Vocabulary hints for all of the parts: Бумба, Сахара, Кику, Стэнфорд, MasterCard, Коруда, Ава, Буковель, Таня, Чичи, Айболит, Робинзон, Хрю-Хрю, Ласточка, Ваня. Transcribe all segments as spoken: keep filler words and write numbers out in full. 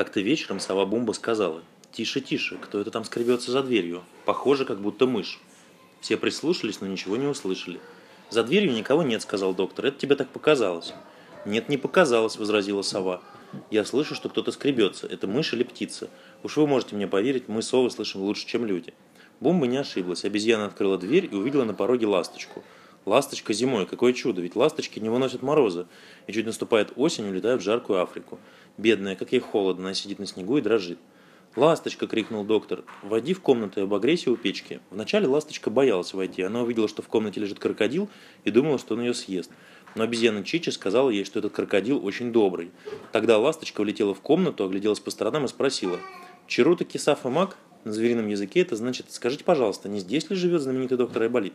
Как-то вечером сова Бумба сказала: «Тише, тише, кто это там скребется за дверью? Похоже, как будто мышь». Все прислушались, но ничего не услышали. «За дверью никого нет», — сказал доктор, — «это тебе так показалось». «Нет, не показалось», — возразила сова. «Я слышу, что кто-то скребется. Это мышь или птица? Уж вы можете мне поверить, мы совы слышим лучше, чем люди». Бумба не ошиблась. Обезьяна открыла дверь и увидела на пороге ласточку. Ласточка зимой, какое чудо, ведь ласточки не выносят мороза, и чуть наступает осень, улетают в жаркую Африку. Бедная, как ей холодно, она сидит на снегу и дрожит. «Ласточка!» — крикнул доктор. «Войди в комнату и обогрейся у печки». Вначале ласточка боялась войти. Она увидела, что в комнате лежит крокодил, и думала, что он ее съест. Но обезьяна Чичи сказала ей, что этот крокодил очень добрый. Тогда ласточка влетела в комнату, огляделась по сторонам и спросила: «Чарута кисафа мак?» На зверином языке это значит: «Скажите, пожалуйста, не здесь ли живет знаменитый доктор Айболит?»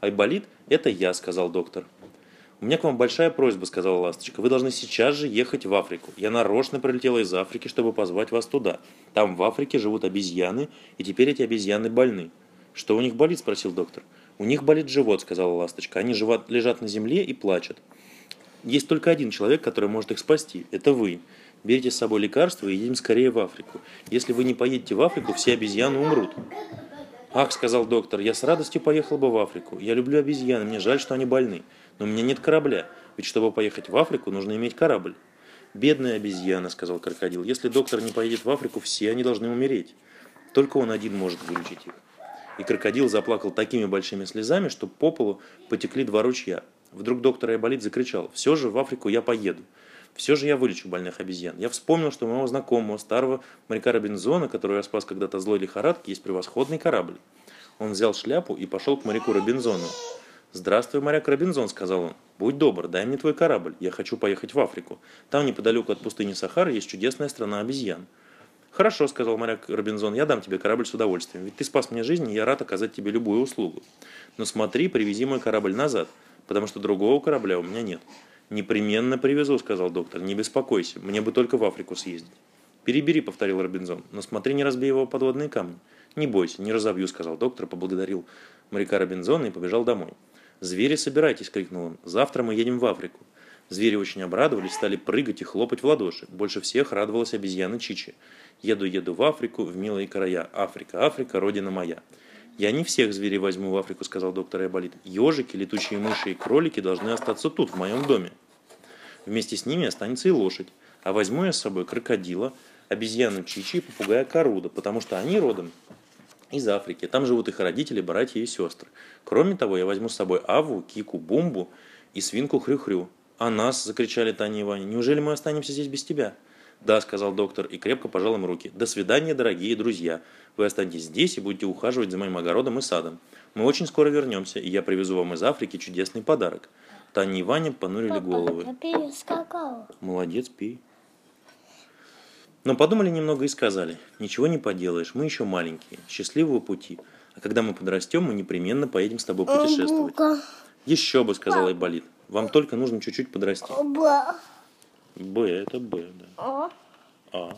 «Айболит, это я», — сказал доктор. «У меня к вам большая просьба», — сказала ласточка. «Вы должны сейчас же ехать в Африку. Я нарочно прилетела из Африки, чтобы позвать вас туда. Там в Африке живут обезьяны, и теперь эти обезьяны больны». «Что у них болит?» — спросил доктор. «У них болит живот», — сказала ласточка. «Они живот, лежат на земле и плачут. Есть только один человек, который может их спасти. Это вы. Берите с собой лекарства и едем скорее в Африку. Если вы не поедете в Африку, все обезьяны умрут». «Ах», — сказал доктор, — «я с радостью поехал бы в Африку. Я люблю обезьяны, мне жаль, что они больны. Но у меня нет корабля, ведь чтобы поехать в Африку, нужно иметь корабль». «Бедная обезьяна», — сказал крокодил, — «если доктор не поедет в Африку, все они должны умереть. Только он один может вылечить их». И крокодил заплакал такими большими слезами, что по полу потекли два ручья. Вдруг доктор Айболит закричал: «Все же в Африку я поеду. Все же я вылечу больных обезьян. Я вспомнил, что у моего знакомого, старого моряка Робинзона, которого я спас когда-то от злой лихорадки, есть превосходный корабль». Он взял шляпу и пошел к моряку Робинзону. «Здравствуй, моряк Робинзон», — сказал он. «Будь добр, дай мне твой корабль. Я хочу поехать в Африку. Там неподалеку от пустыни Сахара есть чудесная страна обезьян». «Хорошо», — сказал моряк Робинзон, — «я дам тебе корабль с удовольствием. Ведь ты спас мне жизнь, и я рад оказать тебе любую услугу. Но смотри, привези мой корабль назад, потому что другого корабля у меня нет». «Непременно привезу», — сказал доктор, — «не беспокойся, мне бы только в Африку съездить». «Перебери», — повторил Робинзон, — «но смотри, не разбей его подводные камни». «Не бойся, не разобью», — сказал доктор, поблагодарил моряка Робинзона и побежал домой. «Звери, собирайтесь», — крикнул он, — «завтра мы едем в Африку». Звери очень обрадовались, стали прыгать и хлопать в ладоши. Больше всех радовалась обезьяна Чичи. «Еду-еду в Африку, в милые края. Африка, Африка, родина моя». «Я не всех зверей возьму в Африку», — сказал доктор Айболит. «Ежики, летучие мыши и кролики должны остаться тут, в моем доме. Вместе с ними останется и лошадь. А возьму я с собой крокодила, обезьяну Чичи и попугая Коруда, потому что они родом из Африки. Там живут их родители, братья и сестры. Кроме того, я возьму с собой Аву, Кику, Бумбу и свинку Хрю-Хрю». «А нас?» — закричали Таня и Ваня. «Неужели мы останемся здесь без тебя?» «Да», — сказал доктор и крепко пожал им руки. «До свидания, дорогие друзья. Вы останетесь здесь и будете ухаживать за моим огородом и садом. Мы очень скоро вернемся, и я привезу вам из Африки чудесный подарок». Таня и Ваня понурили Папа, головы. Я перескакал. «Молодец, пей». Но подумали немного и сказали: «Ничего не поделаешь, мы еще маленькие. Счастливого пути. А когда мы подрастем, мы непременно поедем с тобой путешествовать». «Еще бы», — сказал Айболит. «Вам только нужно чуть-чуть подрасти». «Б» — это «Б», да. «А». «А».